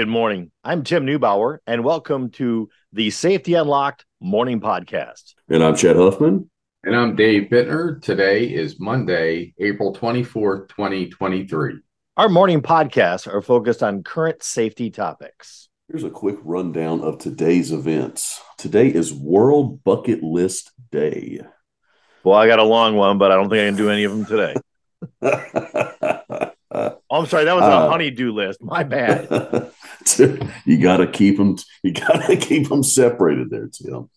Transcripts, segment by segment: Good morning. I'm Tim Neubauer, and welcome to the Safety Unlocked Morning Podcast. And I'm Chet Huffman. And I'm Dave Bittner. Today is Monday, April 24th, 2023. Our morning podcasts are focused on current safety topics. Here's a quick rundown of today's events. Today is World Bucket List Day. Well, I got a long one, but I don't think I can do any of them today. I'm sorry, that was on a honey-do list. My bad. You got to keep them. You got to keep them separated there, Tim.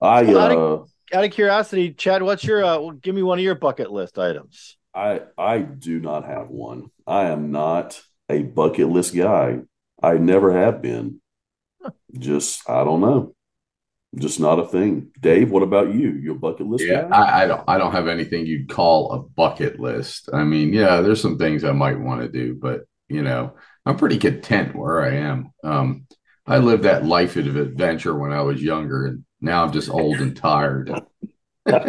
Out of curiosity, Chad, what's your? Give me one of your bucket list items. I do not have one. I am not a bucket list guy. I never have been. Just I don't know. Just not a thing. Dave, what about you? Your bucket list? Yeah, I don't have anything you'd call a bucket list. I mean, yeah, there's some things I might want to do, but you know, I'm pretty content where I am. I lived that life of adventure when I was younger, and now I'm just old and tired. Well,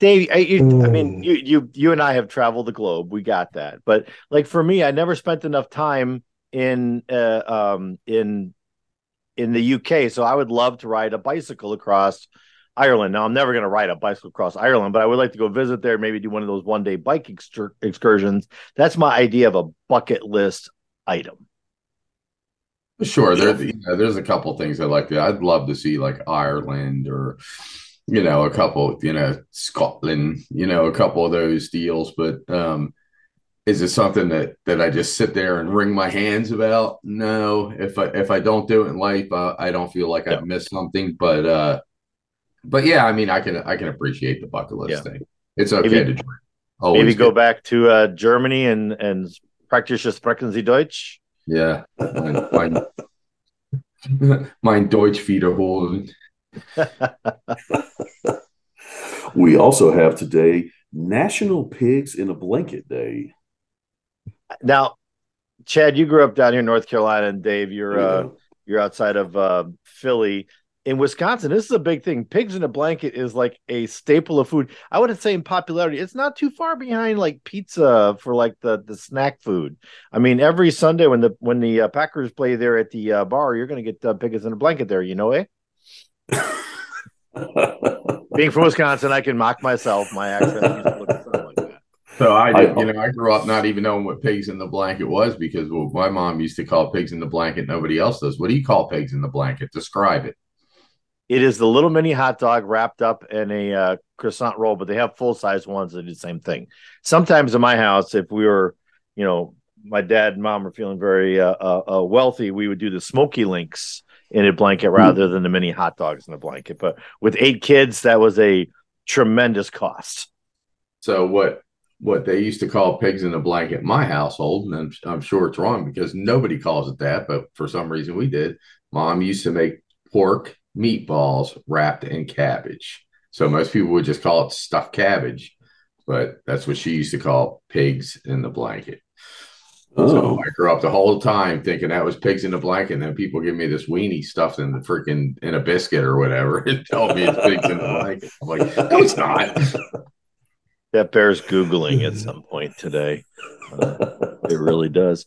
Dave, you and I have traveled the globe. We got that, but like for me, I never spent enough time in the UK. So I would love to ride a bicycle across Ireland. Now, I'm never going to ride a bicycle across Ireland, but I would like to go visit there, maybe do one of those one-day bike excursions. That's my idea of a bucket list item. Sure. There's a couple of things I like to do. I'd love to see like Ireland or, you know, a couple, you know, Scotland, you know, a couple of those deals. But is it something that I just sit there and wring my hands about? No. If I don't do it in life, I don't feel like I've missed something. But yeah, I mean, I can appreciate the bucket list thing. It's okay to dream. Maybe go back to Germany and practice your Sprechen Sie Deutsch. Yeah, mein Deutsch wiederholen. We also have today National Pigs in a Blanket Day. Now, Chad, you grew up down here in North Carolina, and Dave, you're outside of Philly. In Wisconsin, this is a big thing. Pigs in a blanket is like a staple of food. I would say in popularity, it's not too far behind like pizza for like the snack food. I mean, every Sunday when the Packers play there at the bar, you're going to get pigs in a blanket there. You know, eh? Being from Wisconsin, I can mock myself. My accent. So I grew up not even knowing what pigs in the blanket was because my mom used to call pigs in the blanket. Nobody else does. What do you call pigs in the blanket? Describe it. It is the little mini hot dog wrapped up in a croissant roll, but they have full-size ones that do the same thing. Sometimes in my house, if we were, you know, my dad and mom were feeling very wealthy, we would do the smoky links in a blanket rather than the mini hot dogs in a blanket. But with 8 kids, that was a tremendous cost. So what they used to call pigs in a blanket in my household, and I'm sure it's wrong because nobody calls it that, but for some reason we did. Mom used to make pork meatballs wrapped in cabbage. So most people would just call it stuffed cabbage, but that's what she used to call pigs in the blanket. Oh. So I grew up the whole time thinking that was pigs in the blanket, and then people give me this weenie stuffed in the freaking in a biscuit or whatever and tell me it's pigs in the blanket. I'm like, no, it's not. That bears Googling at some point today. It really does.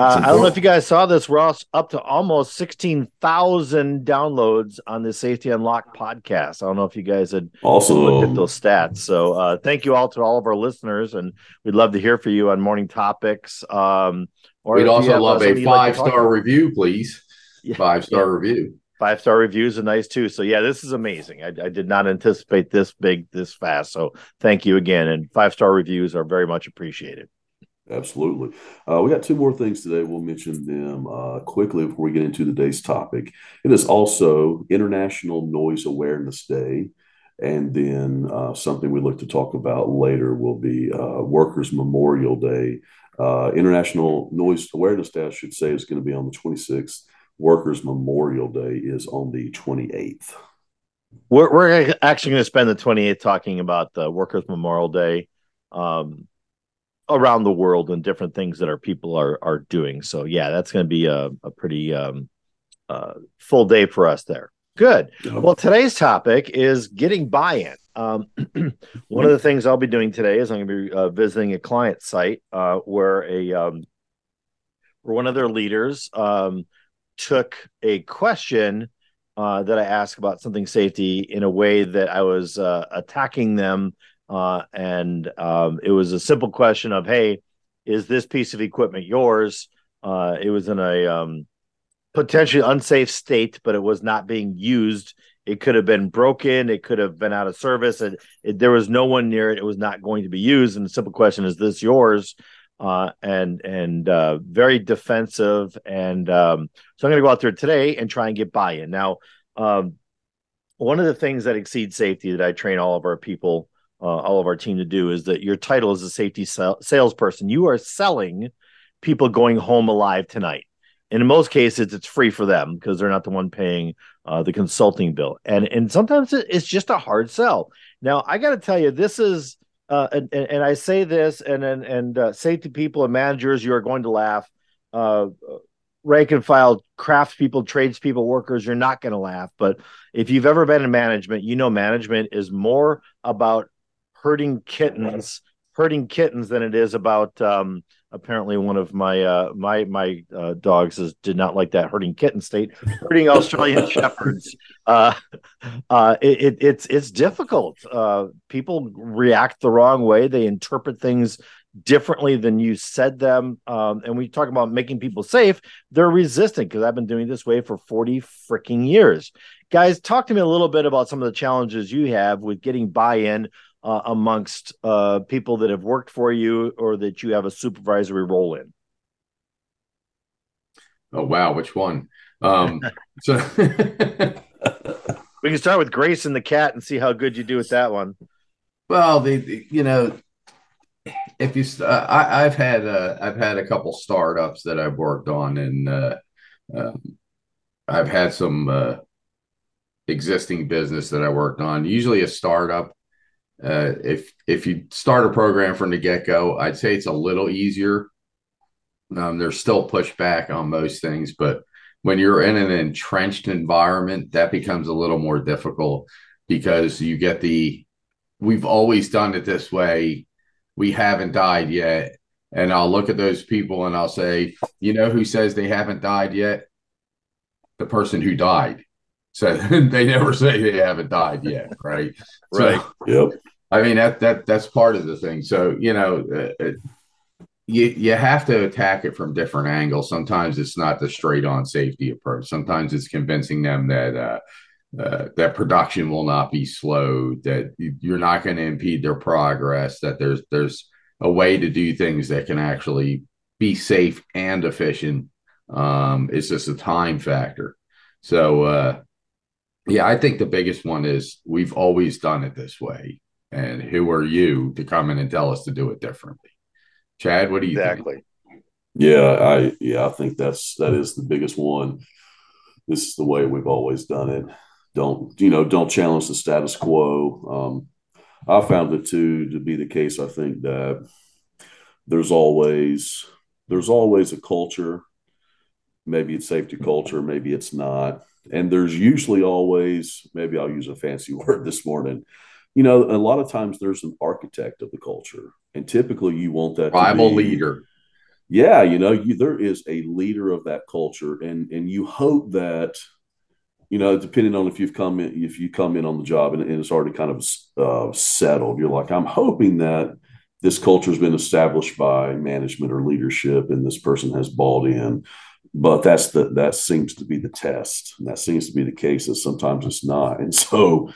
I don't know if you guys saw this. We're up to almost 16,000 downloads on the Safety Unlocked podcast. I don't know if you guys had looked at those stats. So thank you all to all of our listeners, and we'd love to hear from you on morning topics. Or we'd also love a 5-star review, please. 5-star review. 5-star reviews are nice, too. So, yeah, this is amazing. I did not anticipate this big, this fast. So thank you again, and 5-star reviews are very much appreciated. Absolutely. We got 2 more things today. We'll mention them quickly before we get into today's topic. It is also International Noise Awareness Day. And then something we look to talk about later will be Workers' Memorial Day. International Noise Awareness Day, I should say, is going to be on the 26th. Workers' Memorial Day is on the 28th. We're actually going to spend the 28th talking about the Workers' Memorial Day. Around the world and different things that our people are doing. So yeah, that's going to be a pretty full day for us there. Good. Well, today's topic is getting buy-in. One of the things I'll be doing today is I'm going to be visiting a client site where a or one of their leaders took a question that I asked about something safety in a way that I was attacking them. It was a simple question of, hey, is this piece of equipment yours? It was in a potentially unsafe state, but it was not being used. It could have been broken. It could have been out of service. There was no one near it. It was not going to be used. And the simple question, is this yours? Very defensive. So I'm going to go out there today and try and get buy-in. Now, one of the things that Exceed Safety that I train all of our people, all of our team to do is that your title is a safety salesperson. You are selling people going home alive tonight. And in most cases, it's free for them because they're not the one paying the consulting bill. And sometimes it's just a hard sell. Now, I got to tell you, this is, and I say this, and safety people and managers, you are going to laugh. Rank and file craftspeople, tradespeople, workers, you're not going to laugh. But if you've ever been in management, you know management is more about herding kittens than it is about apparently one of my my dogs did not like that herding kitten state, herding Australian shepherds. It's difficult. People react the wrong way. They interpret things differently than you said them. And we talk about making people safe. They're resistant because I've been doing this way for 40 freaking years. Guys, talk to me a little bit about some of the challenges you have with getting buy-in amongst people that have worked for you or that you have a supervisory role in. Oh, wow. Which one? So we can start with Grace and the cat and see how good you do with that one. Well, I've had a couple startups that I've worked on, and I've had some existing business that I worked on. Usually a startup, if you start a program from the get-go, I'd say it's a little easier. There's still pushback on most things, but when you're in an entrenched environment, that becomes a little more difficult because you get we've always done it this way. We haven't died yet. And I'll look at those people and I'll say, you know who says they haven't died yet? The person who died. So they never say they haven't died yet, right? Right. So, yep. I mean, that's part of the thing. So, you have to attack it from different angles. Sometimes it's not the straight-on safety approach. Sometimes it's convincing them that production will not be slowed, that you're not going to impede their progress, that there's a way to do things that can actually be safe and efficient. It's just a time factor. So, yeah, I think the biggest one is we've always done it this way. And who are you to come in and tell us to do it differently? Chad, what do you think? Yeah, I think that is the biggest one. This is the way we've always done it. Don't challenge the status quo. I found it too to be the case. I think that there's always a culture. Maybe it's safety culture, maybe it's not. And there's usually always, maybe I'll use a fancy word this morning, a lot of times there's an architect of the culture. And typically you want that tribal leader. Yeah, there is a leader of that culture. And you hope that, depending on if you come in on the job and it's already kind of settled, you're like, I'm hoping that this culture has been established by management or leadership and this person has bought in. But that seems to be the test. And that seems to be the case that sometimes it's not. And so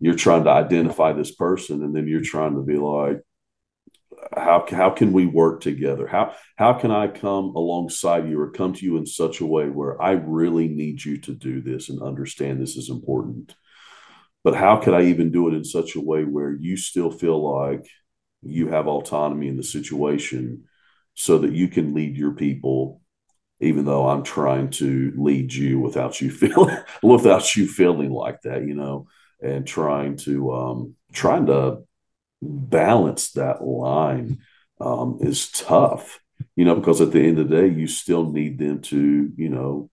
you're trying to identify this person, and then you're trying to be like, how can we work together? How can I come alongside you or come to you in such a way where I really need you to do this and understand this is important? But how could I even do it in such a way where you still feel like you have autonomy in the situation so that you can lead your people, even though I'm trying to lead you without you feeling like that, and trying to balance that line is tough, because at the end of the day, you still need them to,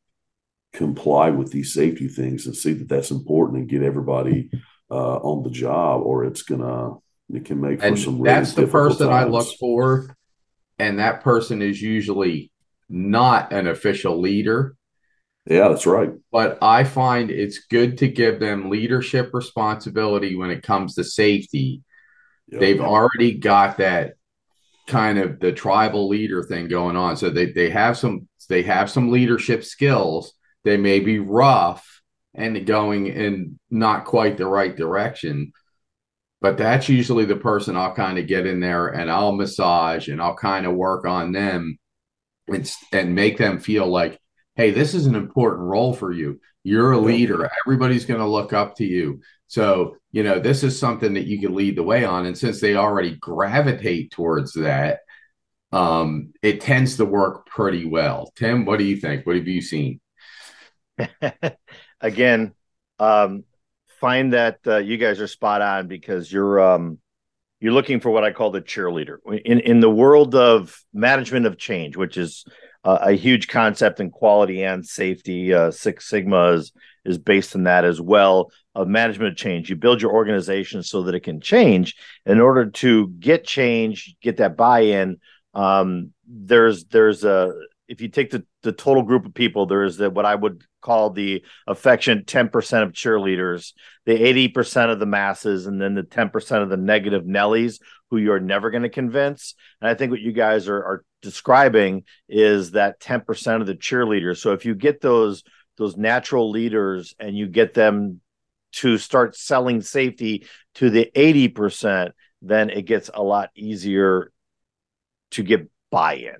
comply with these safety things and see that that's important and get everybody on the job, or it can make for some really difficult times. That's the person I look for. And that person is usually not an official leader. Yeah, that's right. But I find it's good to give them leadership responsibility when it comes to safety. Yep. They've already got that kind of the tribal leader thing going on. So they have some leadership skills. They may be rough and going in not quite the right direction, but that's usually the person I'll kind of get in there and I'll massage and I'll kind of work on them and make them feel like, hey, this is an important role for you. You're a leader. Everybody's going to look up to you. So, you know, this is something that you can lead the way on. And since they already gravitate towards that, it tends to work pretty well. Tim, what do you think? What have you seen? Again, find that you guys are spot on, because you're looking for what I call the cheerleader in the world of management of change, which is a huge concept in quality and safety. Six Sigma is based on that as well, of management of change. You build your organization so that it can change. In order to get change, get that buy-in, if you take the total group of people, there's what I would call the affectionate 10% of cheerleaders, the 80% of the masses, and then the 10% of the negative Nellies who you're never going to convince. And I think what you guys are describing is that 10% of the cheerleaders. So if you get those natural leaders and you get them to start selling safety to the 80%, then it gets a lot easier to get buy-in.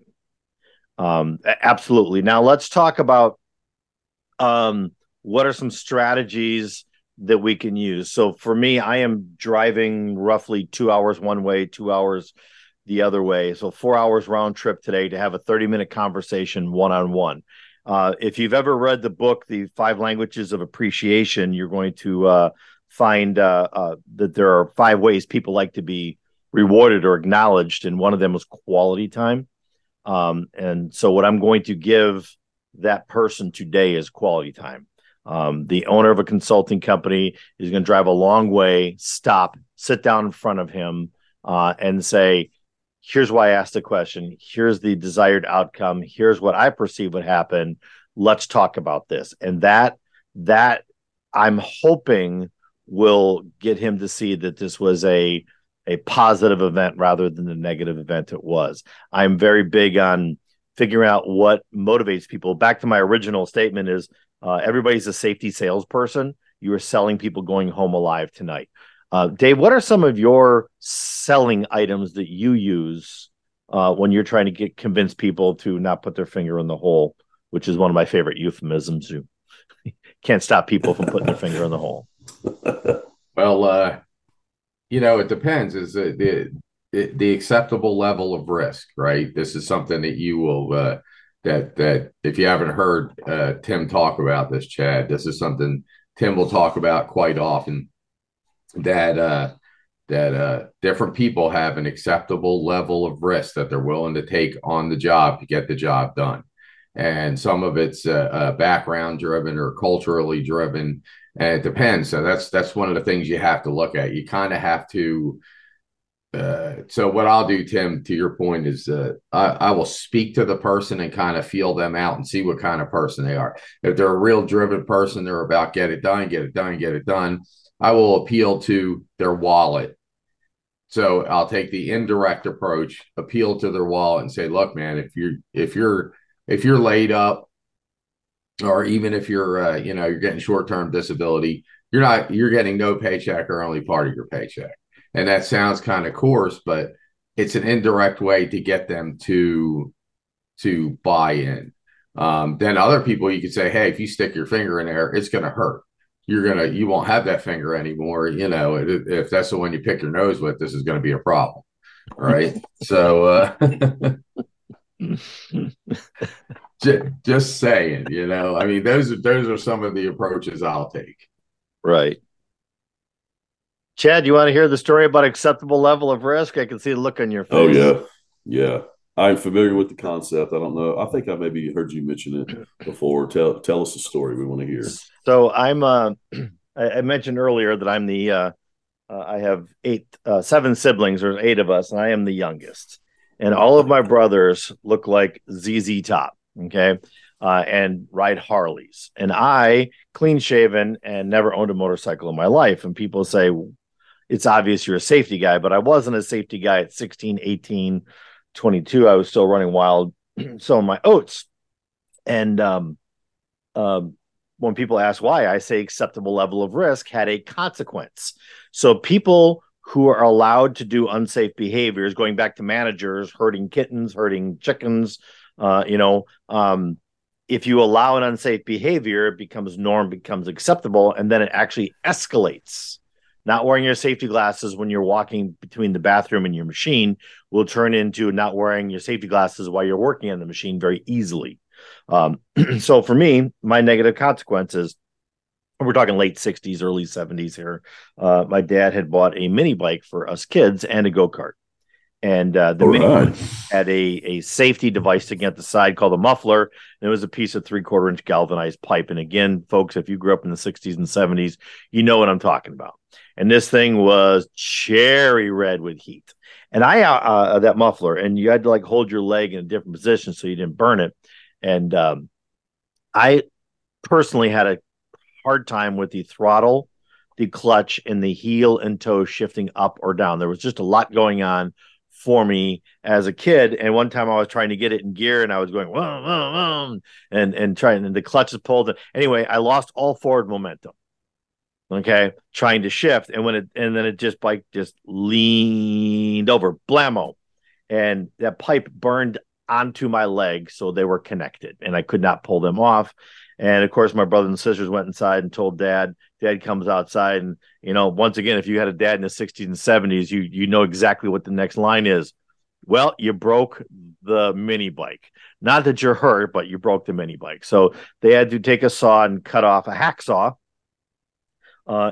Absolutely. Now let's talk about what are some strategies that we can use. So for me, I am driving roughly 2 hours one way, 2 hours the other way. So 4 hours round trip today to have a 30-minute conversation one-on-one. If you've ever read the book, The 5 Languages of Appreciation, you're going to find that there are 5 ways people like to be rewarded or acknowledged. And one of them was quality time. And so what I'm going to give that person today is quality time. The owner of a consulting company is going to drive a long way, stop, sit down in front of him, and say, here's why I asked the question. Here's the desired outcome. Here's what I perceive would happen. Let's talk about this. And that I'm hoping will get him to see that this was a positive event rather than the negative event it was. I'm very big on figuring out what motivates people. Back to my original statement is everybody's a safety salesperson. You are selling people going home alive tonight. Dave, what are some of your selling items that you use when you're trying to convince people to not put their finger in the hole, which is one of my favorite euphemisms. You can't stop people from putting their finger in the hole. Well, you know, it depends. Is the acceptable level of risk, right? This is something that you will that if you haven't heard Tim talk about this, Chad, this is something Tim will talk about quite often. That different people have an acceptable level of risk that they're willing to take on the job to get the job done, and some of it's background driven or culturally driven. And it depends. So that's one of the things you have to look at. You kind of have to. So what I'll do, Tim, to your point, is I will speak to the person and kind of feel them out and see what kind of person they are. If they're a real driven person, they're about get it done, get it done, get it done. I will appeal to their wallet. So I'll take the indirect approach, appeal to their wallet, and say, look, man, if you're laid up, or even if you're, you're getting short-term disability, you're getting no paycheck or only part of your paycheck. And that sounds kind of coarse, but it's an indirect way to get them to buy in. Then other people, you could say, hey, if you stick your finger in there, it's going to hurt. You won't have that finger anymore. You know, if that's the one you pick your nose with, this is going to be a problem. All right. So, just saying, I mean, those are some of the approaches I'll take. Right. Chad, you want to hear the story about acceptable level of risk? I can see the look on your face. Oh, yeah. Yeah. I'm familiar with the concept. I don't know. I think I maybe heard you mention it before. Tell us the story we want to hear. So I'm, I mentioned earlier that I'm I have 7 siblings. There's 8 of us, and I am the youngest. And all of my brothers look like ZZ Top. okay, and ride Harleys. And I, clean shaven and never owned a motorcycle in my life. And people say, it's obvious you're a safety guy, but I wasn't a safety guy at 16, 18, 22. I was still running wild, sowing my oats. And when people ask why, I say acceptable level of risk had a consequence. So people who are allowed to do unsafe behaviors, going back to managers, hurting kittens, hurting chickens, if you allow an unsafe behavior, it becomes norm, becomes acceptable, and then it actually escalates. Not wearing your safety glasses when you're walking between the bathroom and your machine will turn into not wearing your safety glasses while you're working on the machine very easily. So for me, my negative consequences, we're talking late 60s, early 70s here. My dad had bought a mini bike for us kids and a go-kart. And the mini bike had a safety device again at the side called a muffler. And it was a piece of 3/4-inch galvanized pipe. And again, folks, if you grew up in the 60s and 70s, you know what I'm talking about. And this thing was cherry red with heat. And I, that muffler, and you had to like hold your leg in a different position so you didn't burn it. And I personally had a hard time with the throttle, the clutch, and the heel and toe shifting up or down. There was just a lot going on for me as a kid. And one time I was trying to get it in gear and I was going, whoa, whoa, whoa, and trying, and the clutch is pulled. Anyway, I lost all forward momentum. Okay, trying to shift, and when it, and then it just bike just leaned over, blammo, and that pipe burned onto my leg, so they were connected, and I could not pull them off. And of course, my brothers and sisters went inside and told Dad. Dad comes outside, and you know, once again, if you had a dad in the 60s and 70s, you know exactly what the next line is. Well, you broke the mini bike. Not that you're hurt, but you broke the mini bike. So they had to take a saw and cut off a hacksaw.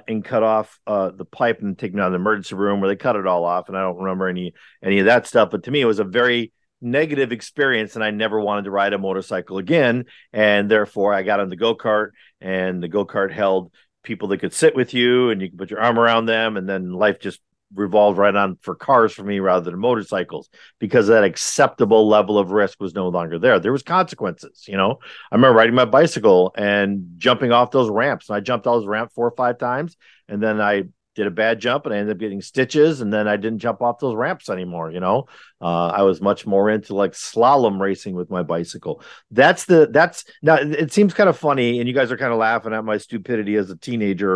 And cut off the pipe and take me out of the emergency room where they cut it all off. And I don't remember any of that stuff. But to me, it was a very negative experience, and I never wanted to ride a motorcycle again. And therefore, I got on the go-kart, and the go-kart held people that could sit with you, and you could put your arm around them. And then life just revolved right on for cars for me rather than motorcycles, because that acceptable level of risk was no longer there. There was consequences, you know. I remember riding my bicycle and jumping off those ramps, and I jumped off those ramps 4 or 5 times, and then I did a bad jump and I ended up getting stitches, and then I didn't jump off those ramps anymore, you know. I was much more into like slalom racing with my bicycle. That's now it seems kind of funny, and you guys are kind of laughing at my stupidity as a teenager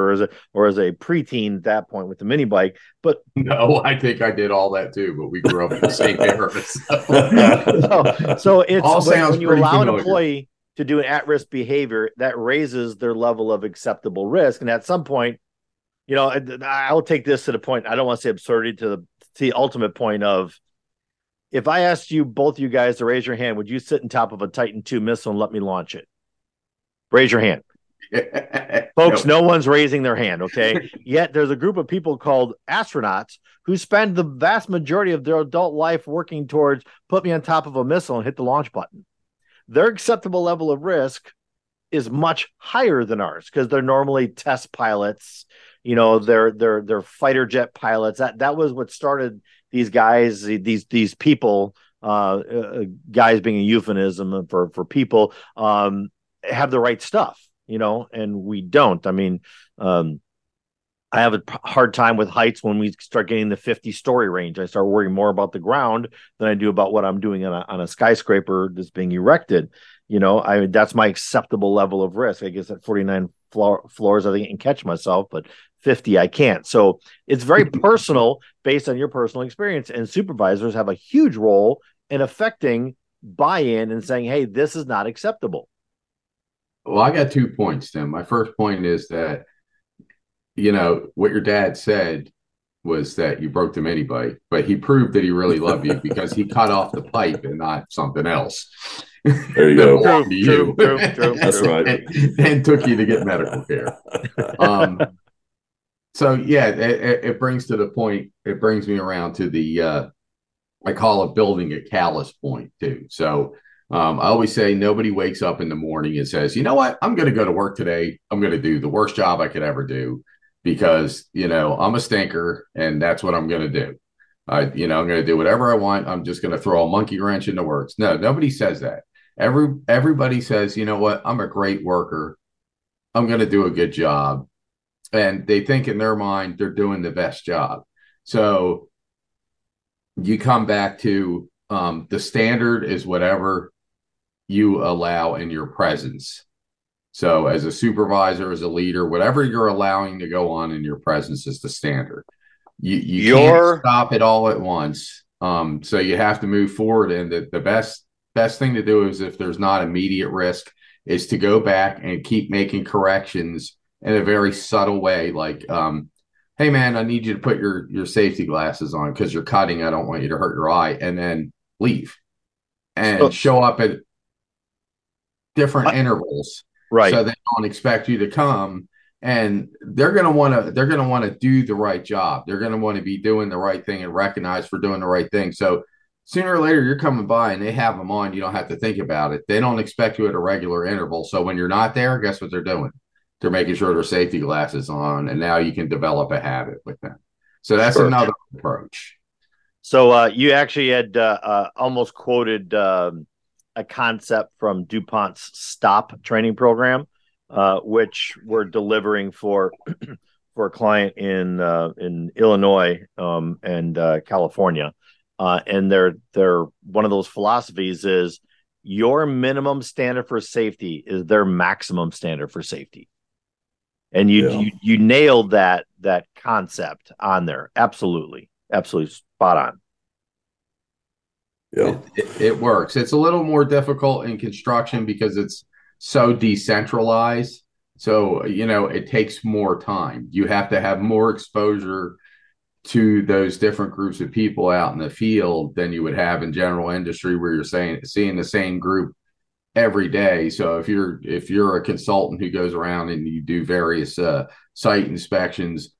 or as a preteen at that point with the mini bike. But no, I think I did all that too, but we grew up in the same era. So it's all sounds when you allow familiar. An employee to do an at-risk behavior, that raises their level of acceptable risk. And at some point, you know, I'll take this to the point. I don't want to say absurdity, to the ultimate point of, if I asked you, both you guys, to raise your hand, would you sit on top of a Titan II missile and let me launch it? Raise your hand. Folks, no one's raising their hand, okay? Yet there's a group of people called astronauts who spend the vast majority of their adult life working towards, put me on top of a missile and hit the launch button. Their acceptable level of risk is much higher than ours, because they're normally test pilots. You know, they're fighter jet pilots. That was what started these guys, these people, guys being a euphemism for people, have the right stuff, you know, and we don't. I mean, I have a hard time with heights when we start getting the 50-story range. I start worrying more about the ground than I do about what I'm doing on a skyscraper that's being erected. You know, that's my acceptable level of risk. I guess at 49 floors, I think I can catch myself, but 50, I can't. So it's very personal, based on your personal experience. And supervisors have a huge role in affecting buy-in and saying, hey, this is not acceptable. Well, I got 2 points, Tim. My first point is that, you know, what your dad said was that you broke the mini bike, but he proved that he really loved you because he cut off the pipe and not something else. There you go. True. That's right. And took you to get medical care. So yeah, it brings to the point. It brings me around to the I call it building a callous point too. So I always say nobody wakes up in the morning and says, you know what, I'm going to go to work today. I'm going to do the worst job I could ever do because, you know, I'm a stinker and that's what I'm going to do. I'm going to do whatever I want. I'm just going to throw a monkey wrench into works. No, nobody says that. Everybody says, you know what, I'm a great worker. I'm going to do a good job. And they think in their mind, they're doing the best job. So you come back to the standard is whatever you allow in your presence. So as a supervisor, as a leader, whatever you're allowing to go on in your presence is the standard. You can't stop it all at once. So you have to move forward. And the best thing to do is, if there's not immediate risk, is to go back and keep making corrections in a very subtle way. Like, hey, man, I need you to put your safety glasses on because you're cutting. I don't want you to hurt your eye. And then leave and show up at different intervals. Right. So they don't expect you to come, and they're going to want to do the right job. They're going to want to be doing the right thing and recognized for doing the right thing. So sooner or later you're coming by and they have them on. You don't have to think about it. They don't expect you at a regular interval. So when you're not there, guess what they're doing? They're making sure their safety glasses on, and now you can develop a habit with them. So that's another approach. So you actually had almost quoted a concept from DuPont's STOP training program, which we're delivering for a client in Illinois and California. And they're one of those philosophies is your minimum standard for safety is their maximum standard for safety. And you nailed that concept on there. Absolutely. Absolutely spot on. Yeah, it works. It's a little more difficult in construction because it's so decentralized. So, you know, it takes more time. You have to have more exposure to those different groups of people out in the field than you would have in general industry, where you're seeing the same group every day. So if you're a consultant who goes around and you do various site inspections,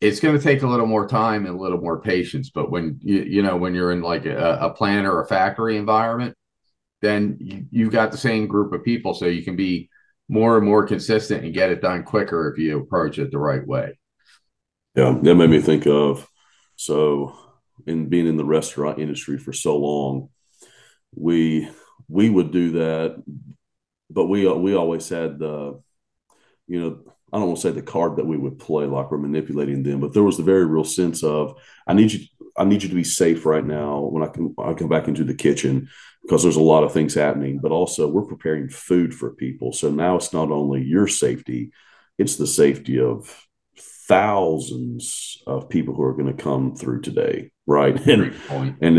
it's going to take a little more time and a little more patience. But when you know when you're in like a plant or a factory environment, then you've got the same group of people, so you can be more and more consistent and get it done quicker if you approach it the right way. Yeah, that made me think of, so in being in the restaurant industry for so long, we would do that, but we always had the, you know, I don't want to say the card that we would play like we're manipulating them, but there was the very real sense of, I need you to be safe right now when I come back into the kitchen, because there's a lot of things happening, but also we're preparing food for people. So now it's not only your safety, it's the safety of thousands of people who are going to come through today. Right. And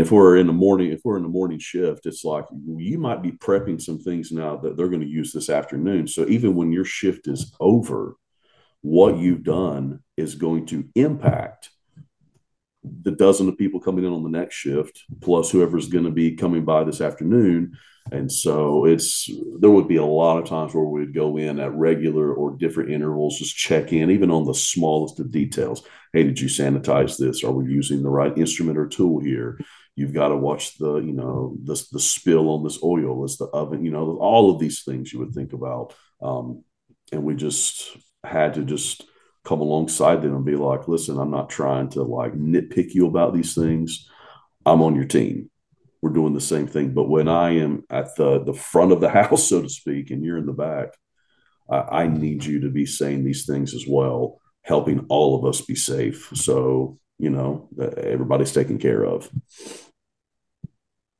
if we're in the morning shift, it's like you might be prepping some things now that they're going to use this afternoon. So even when your shift is over, what you've done is going to impact the dozen of people coming in on the next shift, plus whoever's going to be coming by this afternoon. And so there would be a lot of times where we'd go in at regular or different intervals, just check in, even on the smallest of details. Hey, did you sanitize this? Are we using the right instrument or tool here? You've got to watch the spill on this oil, is the oven, all of these things you would think about. And we just had to just come alongside them and be like, listen, I'm not trying to like nitpick you about these things. I'm on your team. We're doing the same thing. But when I am at the front of the house, so to speak, and you're in the back, I need you to be saying these things as well, helping all of us be safe. So, everybody's taken care of.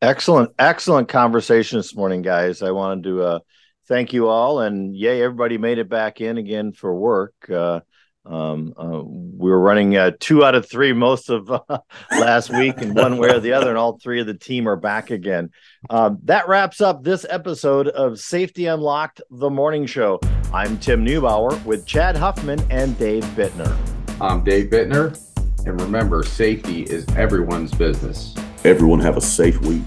Excellent. Excellent conversation this morning, guys. I wanted to thank you all. And yay, everybody made it back in again for work. We were running 2 out of 3 most of last week in one way or the other, and all 3 of the team are back again. That wraps up this episode of Safety Unlocked, the morning show. I'm Tim Neubauer with Chad Huffman and Dave Bittner. I'm Dave Bittner, and remember, safety is everyone's business. Everyone have a safe week.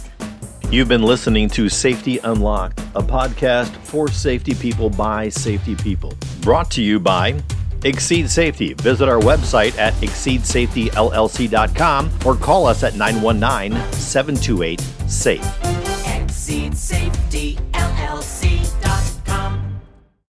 You've been listening to Safety Unlocked, a podcast for safety people by safety people. Brought to you by Exceed Safety. Visit our website at ExceedSafetyLLC.com or call us at 919-728-SAFE. Exceed Safety LLC.